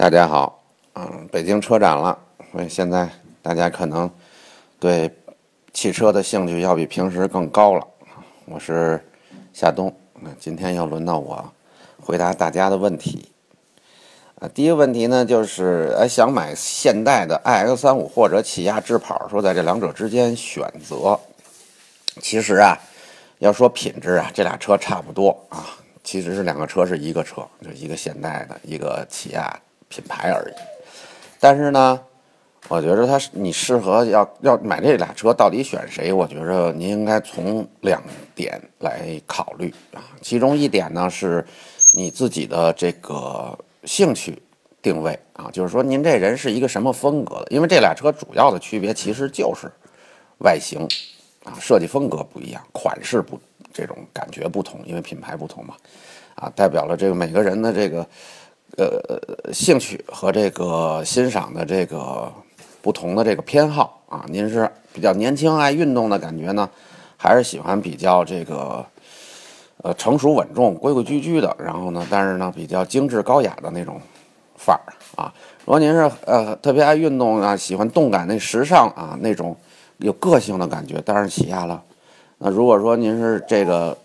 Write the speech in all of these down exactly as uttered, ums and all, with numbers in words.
大家好，嗯，北京车展了，所以现在大家可能对汽车的兴趣要比平时更高了。我是夏东，那今天又轮到我回答大家的问题。啊，第一个问题呢，就是哎想买现代的 i x 三十五 或者起亚智跑，说在这两者之间选择。其实啊，要说品质啊，这俩车差不多啊，其实是两个车是一个车，就一个现代的，一个起亚品牌而已，但是呢，我觉得它你适合要要买这俩车，到底选谁？我觉得您应该从两点来考虑啊。其中一点呢是你自己的这个兴趣定位啊，就是说您这人是一个什么风格的？因为这俩车主要的区别其实就是外形啊，设计风格不一样，款式不这种感觉不同，因为品牌不同嘛，啊，代表了这个每个人的这个。呃，兴趣和这个欣赏的这个不同的这个偏好啊，您是比较年轻爱运动的感觉呢，还是喜欢比较这个呃成熟稳重、规规矩矩的，然后呢，但是呢比较精致高雅的那种范儿啊。如果您是呃特别爱运动啊，喜欢动感那时尚啊那种有个性的感觉，当然起亚了。那如果说您是这个。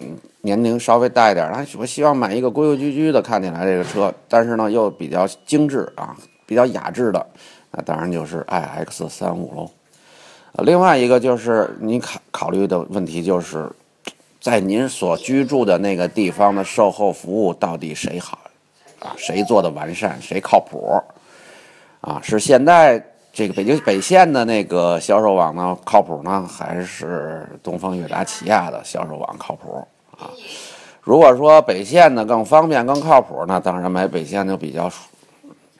嗯，年龄稍微大一点，他我希望买一个规规矩矩的，看起来这个车，但是呢又比较精致啊，比较雅致的，那当然就是 i x 三十五 喽。另外一个就是您考考虑的问题，就是在您所居住的那个地方的售后服务到底谁好啊，谁做的完善，谁靠谱啊？是现在这个北京北线的那个销售网呢靠谱呢，还是东风悦达起亚的销售网靠谱啊？如果说北线的更方便更靠谱，那当然买北线就比较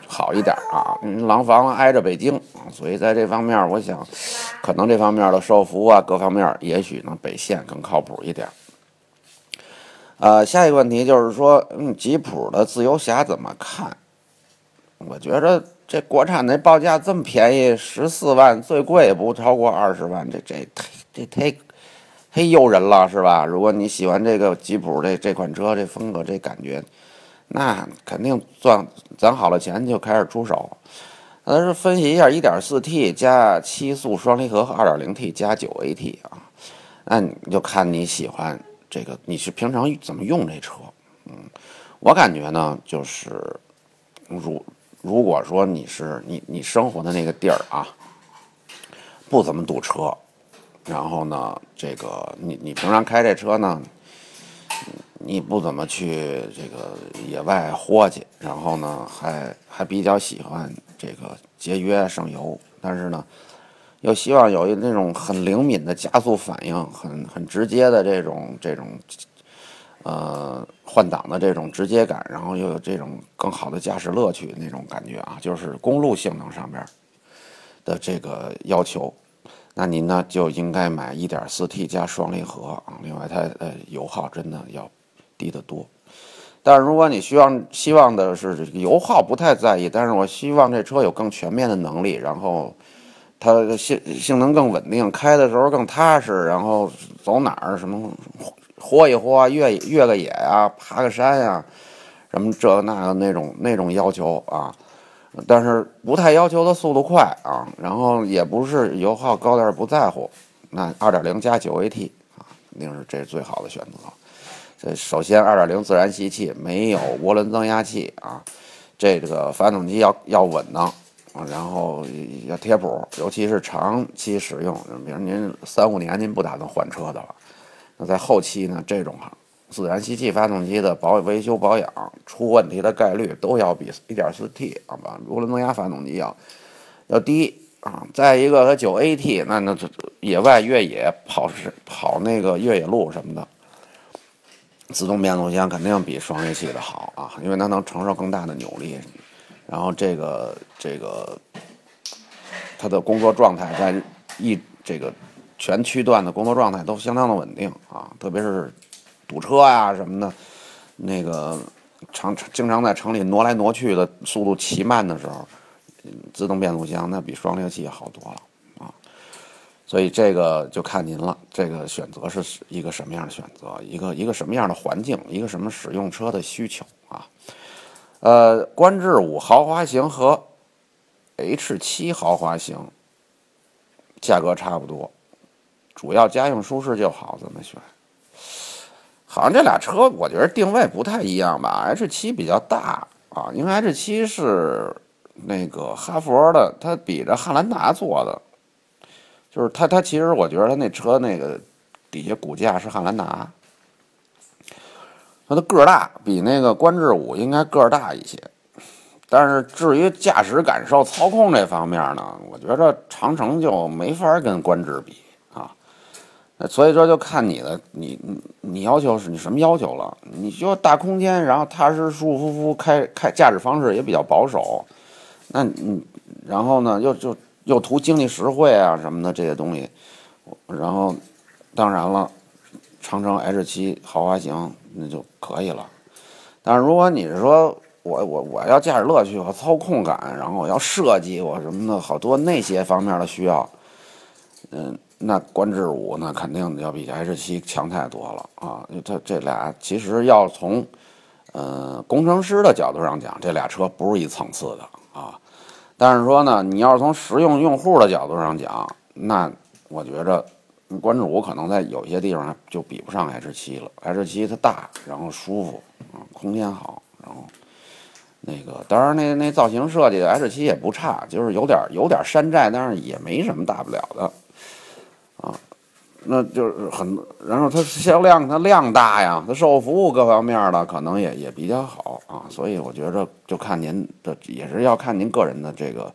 好一点啊。廊坊挨着北京，所以在这方面我想可能这方面的售后服务啊各方面也许呢北线更靠谱一点。呃下一个问题就是说嗯吉普的自由侠怎么看？我觉得这国产的报价这么便宜，十四万最贵也不超过二十万，这这这忒忒诱人了，是吧？如果你喜欢这个吉普这这款车这风格这感觉，那肯定赚攒好了钱就开始出手。但是分析一下 一点四 T 加七速双离合和 二点零 T 加 九 A T 啊，那你就看你喜欢这个你是平常怎么用这车。嗯，我感觉呢就是如。如果说你是你你生活的那个地儿啊，不怎么堵车，然后呢，这个你你平常开这车呢，你不怎么去这个野外豁去，然后呢，还还比较喜欢这个节约省油，但是呢，又希望有那种很灵敏的加速反应，很很直接的这种这种。呃，换挡的这种直接感，然后又有这种更好的驾驶乐趣那种感觉啊，就是公路性能上面的这个要求。那您呢就应该买 一点四 T 加双离合啊，另外它呃油耗真的要低得多。但是如果你需要希望的是这个油耗不太在意，但是我希望这车有更全面的能力，然后它性性能更稳定，开的时候更踏实，然后走哪儿什么。豁一豁，越越个野啊，爬个山啊，什么这那个那种那种要求啊，但是不太要求的速度快啊，然后也不是油耗高，但是不在乎。那 二点零 加 九 A T 啊，肯定是这是最好的选择。这首先 二点零 自然吸气，没有涡轮增压器啊，这个发动机要要稳当啊，然后要贴谱，尤其是长期使用，比如您三五年您不打算换车的了。那在后期呢，这种自然吸气发动机的保维修保养出问题的概率都要比 一点四 T 啊吧涡轮增压发动机要要低啊。再一个它 九 A T 那那野外越野跑跑那个越野路什么的，自动变速箱肯定比双离合的好啊，因为它能承受更大的扭力，然后这个这个它的工作状态在一这个。全区段的工作状态都相当的稳定啊，特别是堵车啊什么的，那个常经常在城里挪来挪去的速度奇慢的时候，自动变速箱那比双离合器好多了啊。所以这个就看您了，这个选择是一个什么样的选择，一个一个什么样的环境，一个什么使用车的需求啊。呃，观致五豪华型和 H 七 豪华型价格差不多，主要家用舒适就好，怎么选？好像这俩车我觉得定位不太一样吧。H 七 比较大啊，因为 H 七 是那个哈佛的，它比着汉兰达做的，就是它它其实我觉得它那车那个底下骨架是汉兰达。它的个儿大，比那个观致五应该个儿大一些，但是至于驾驶感受、操控这方面呢，我觉得长城就没法跟观致比啊。所以说就看你的，你你你要求是你什么要求了？你就大空间，然后踏实舒舒服服开开，驾驶方式也比较保守。那你然后呢，又就又图经济实惠啊什么的这些东西。然后当然了，长城 H 七 豪华型那就可以了，但是如果你是说我我我要驾驶乐趣和操控感，然后我要设计我什么的好多那些方面的需要，嗯，那观致五那肯定要比 H 七 强太多了啊！它这俩其实要从呃工程师的角度上讲，这俩车不是一层次的啊。但是说呢，你要是从实用用户的角度上讲，那我觉着观致五可能在有些地方就比不上 H 七 了 ，H 七 它大，然后舒服啊，空间好，然后那个当然那那造型设计的 H 七 也不差，就是有点有点山寨，但是也没什么大不了的啊。那就是很，然后它销量它量大呀，它售后服务各方面的可能也也比较好啊，所以我觉着就看您的，也是要看您个人的这个。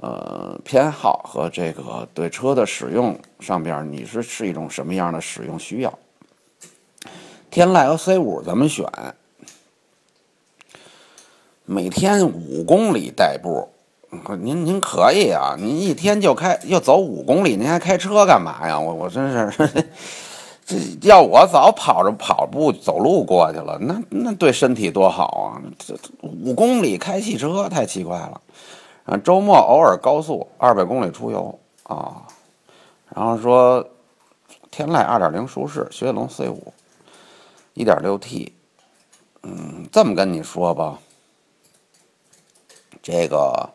呃，偏好和这个对车的使用上边，你是是一种什么样的使用需要？天籁和 C 五 咱们选，每天五公里代步，您您可以啊，您一天就开要走五公里，您还开车干嘛呀？我我真是呵呵，这要我早跑着跑步走路过去了，那那对身体多好啊！这五公里开汽车太奇怪了。啊，周末偶尔高速二百公里出游啊，然后说天籁二点零舒适，雪铁龙 C 五一点六 T， 嗯，这么跟你说吧，这个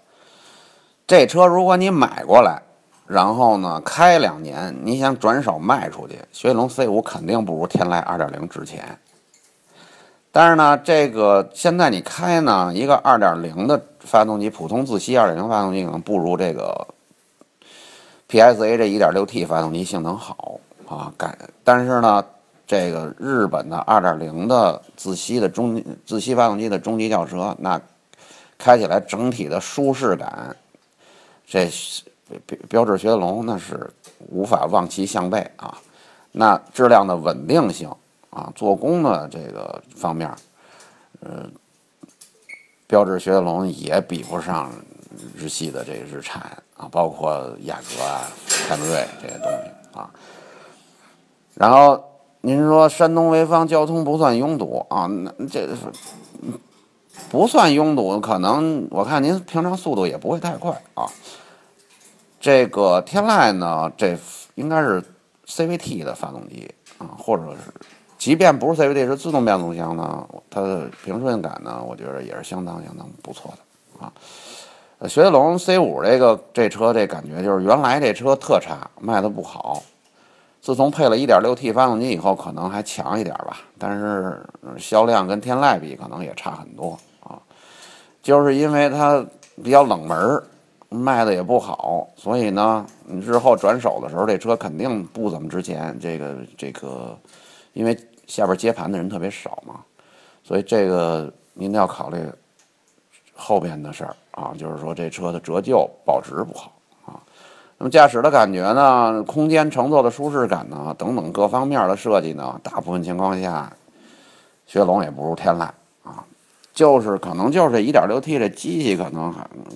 这车如果你买过来，然后呢开两年，你想转手卖出去，雪铁龙 C 五肯定不如天籁二点零值钱。但是呢，这个现在你开呢，一个二点零的发动机，普通自吸二点零发动机可能不如这个 P S A 这一点六 T 发动机性能好啊。感，但是呢，这个日本的二点零的自吸的中自吸发动机的中级轿车，那开起来整体的舒适感，这标致雪铁龙那是无法望其项背啊。那质量的稳定性。啊，做工的这个方面，呃，标致雪铁龙也比不上日系的这个日产啊，包括雅阁啊、凯美瑞这些东西啊。然后您说山东潍坊交通不算拥堵啊，那这不算拥堵，可能我看您平常速度也不会太快啊。这个天籁呢，这应该是 C V T 的发动机啊，或者是。即便不是 C V T 是自动变速箱呢，它的平顺感呢，我觉得也是相当相当不错的啊。雪铁龙 C 五 这个这车这感觉就是原来这车特差，卖的不好，自从配了 一点六 T 发动机以后，可能还强一点吧，但是销量跟天籁比可能也差很多啊。就是因为它比较冷门，卖的也不好，所以呢，你日后转手的时候，这车肯定不怎么值钱。这个这个，因为下边接盘的人特别少嘛，所以这个您要考虑后边的事儿啊，就是说这车的折旧保值不好啊。那么驾驶的感觉呢，空间乘坐的舒适感呢，等等各方面的设计呢，大部分情况下，雪铁龙也不如天籁啊。就是可能就是 一点六 T 这机器可能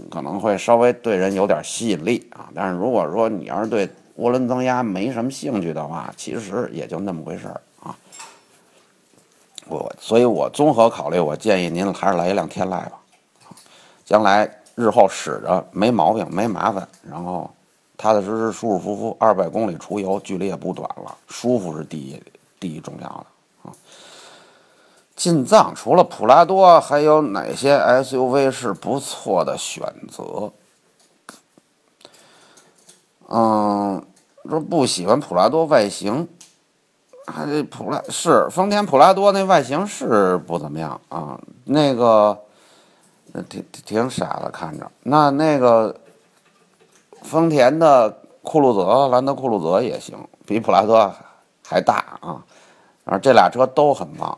可能会稍微对人有点吸引力啊，但是如果说你要是对涡轮增压没什么兴趣的话，其实也就那么回事儿。我所以，我综合考虑，我建议您还是来一辆天籁吧，将来日后使着没毛病、没麻烦，然后踏踏实实、舒舒服服，二百公里出游，距离也不短了，舒服是第一第一重要的啊。进藏除了普拉多，还有哪些 S U V 是不错的选择？嗯，说不喜欢普拉多外形，还得普拉是丰田普拉多那外形是不怎么样啊，那个挺挺傻的看着。那那个丰田的酷路泽、兰德酷路泽也行，比普拉多还大啊。而这俩车都很棒。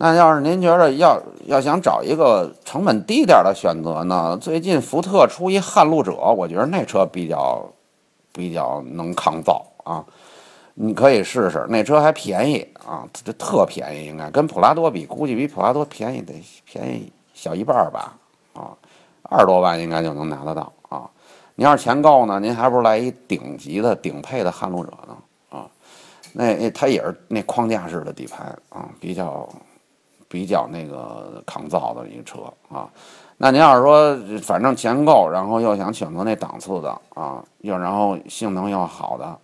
那要是您觉得要要想找一个成本低点的选择呢，最近福特出一撼路者，我觉得那车比较比较能抗造啊，你可以试试，那车还便宜啊，这特便宜，应该跟普拉多比，估计比普拉多便宜得便宜小一半吧，啊，二十多万应该就能拿得到啊。您要是钱够呢，您还不如来一顶级的顶配的撼路者呢啊，那它也是那框架式的底盘啊，比较。比较那个抗造的一个车啊，那您要是说反正钱够，然后又想选择那档次的啊，又然后性能又好的，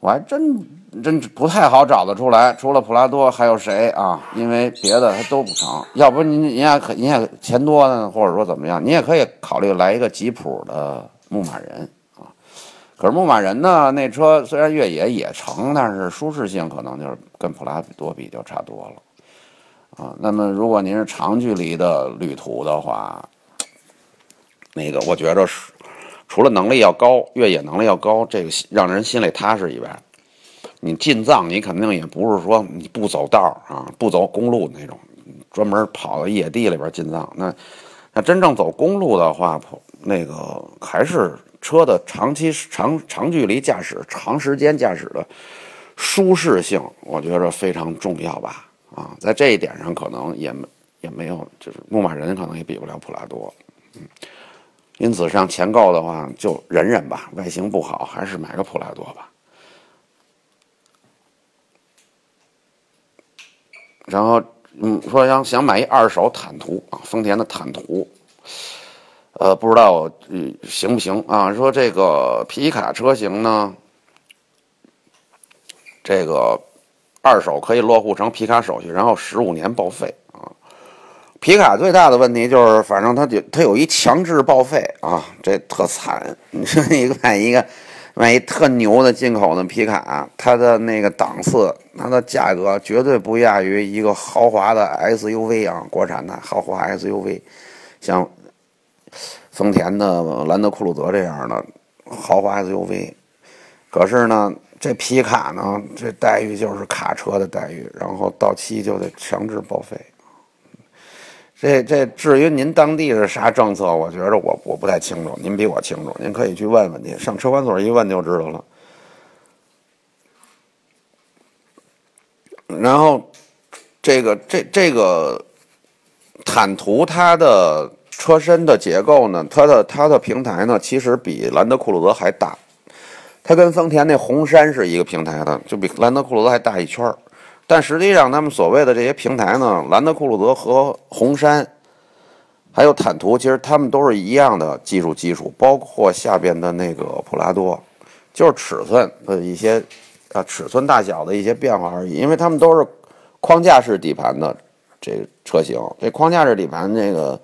我还真真不太好找得出来，除了普拉多还有谁啊？因为别的还都不成。要不您您也可您也钱多呢，或者说怎么样，你也可以考虑来一个吉普的牧马人啊。可是牧马人呢，那车虽然越野也成，但是舒适性可能就是跟普拉多比就差多了。啊，那么如果您是长距离的旅途的话，那个我觉着除了能力要高，越野能力要高，这个让人心里踏实以外，你进藏你肯定也不是说你不走道啊，不走公路那种，专门跑到野地里边进藏。那那真正走公路的话，那个还是车的长期长长距离驾驶、长时间驾驶的舒适性，我觉着非常重要吧。啊，在这一点上可能也也没有，就是牧马人可能也比不了普拉多，嗯，因此上钱够的话就忍忍吧，外形不好还是买个普拉多吧。然后嗯，说想想买一二手坦途啊，丰田的坦途，呃，不知道、呃、行不行啊？说这个皮卡车型呢，这个。二手可以落户成皮卡手续，然后十五年报废啊。皮卡最大的问题就是，反正它有它有一强制报废啊，这特惨。你说你买一个买一特牛的进口的皮卡，它的那个档次，它的价格绝对不亚于一个豪华的 S U V 啊，国产的豪华 S U V， 像丰田的兰德酷路泽这样的豪华 S U V。可是呢。这皮卡呢，这待遇就是卡车的待遇，然后到期就得强制报废。这这至于您当地是啥政策，我觉着我我不太清楚，您比我清楚，您可以去问问去，上车管所一问就知道了。然后这个这这个坦途它的车身的结构呢，它的它的平台呢，其实比兰德酷路泽还大。它跟丰田那红山是一个平台的，就比兰德酷路泽还大一圈儿。但实际上，他们所谓的这些平台呢，兰德酷路泽和红山，还有坦途，其实他们都是一样的技术基础，包括下边的那个普拉多，就是尺寸的一些啊尺寸大小的一些变化而已。因为他们都是框架式底盘的这个车型，这框架式底盘这个。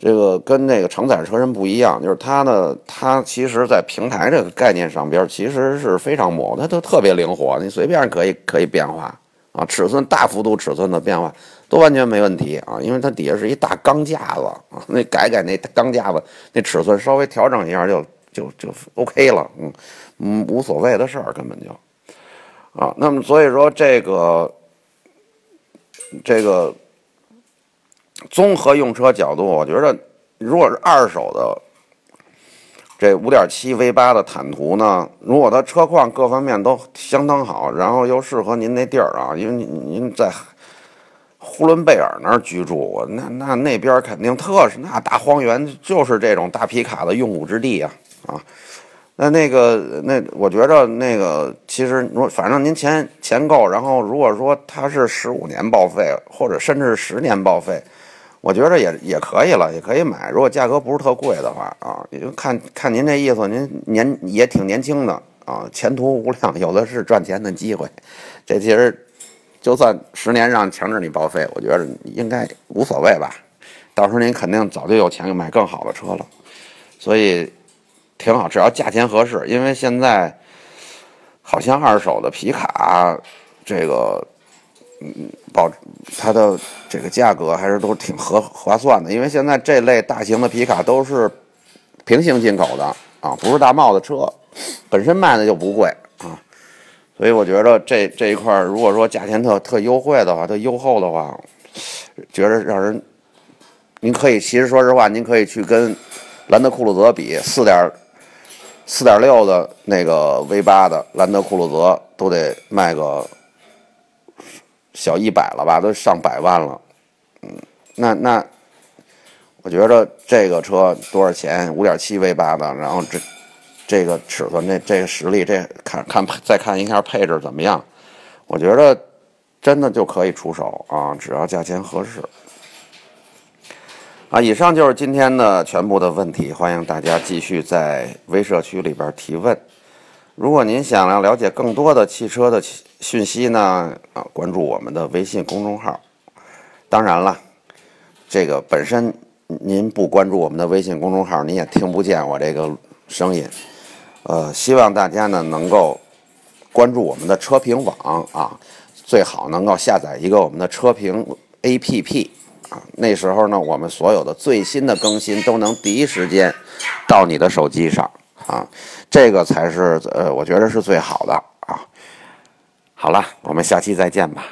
这个跟那个承载车身不一样，就是它呢，它其实在平台这个概念上边其实是非常模糊，它都特别灵活，你随便可以可以变化啊，尺寸大幅度尺寸的变化都完全没问题啊，因为它底下是一大钢架子啊，那改改那钢架子那尺寸稍微调整一下就就就 OK 了，嗯嗯，无所谓的事儿根本就啊，那么所以说这个这个。综合用车角度，我觉得如果是二手的这 五点七 V 八 的坦途呢，如果它车况各方面都相当好，然后又适合您那地儿啊，因为您在呼伦贝尔那儿居住，那那那边肯定特是那大荒原，就是这种大皮卡的用武之地啊啊！那那个那我觉着那个其实如果反正您钱钱够，然后如果说它是十五年报废或者甚至十年报废。我觉得也也可以了，也可以买。如果价格不是特贵的话啊，看看您这意思，您年也挺年轻的啊，前途无量，有的是赚钱的机会。这其实就算十年让强制你报废，我觉得应该无所谓吧。到时候您肯定早就有钱买更好的车了，所以挺好，只要价钱合适。因为现在好像二手的皮卡，这个嗯保它的这个价格还是都挺合划算的。因为现在这类大型的皮卡都是平行进口的啊，不是大贸的车，本身卖的就不贵啊。所以我觉得这这一块，如果说价钱特特优惠的话，特优厚的话，觉得让人，您可以，其实说实话，您可以去跟兰德酷路泽比，四点四点六的那个 V 八 的兰德酷路泽都得卖个小一百了吧，都上百万了。嗯，那那我觉得这个车多少钱？五点七 V 八 的，然后这。这个尺寸，这这个实力，这看看再看一下配置怎么样？我觉得真的就可以出手啊，只要价钱合适啊。以上就是今天的全部的问题，欢迎大家继续在微社区里边提问。如果您想要了解更多的汽车的讯息呢，啊，关注我们的微信公众号。当然了，这个本身您不关注我们的微信公众号，您也听不见我这个声音。呃，希望大家呢能够关注我们的车评网啊，最好能够下载一个我们的车评 A P P 啊，那时候呢，我们所有的最新的更新都能第一时间到你的手机上啊，这个才是呃，我觉得是最好的啊。好了，我们下期再见吧。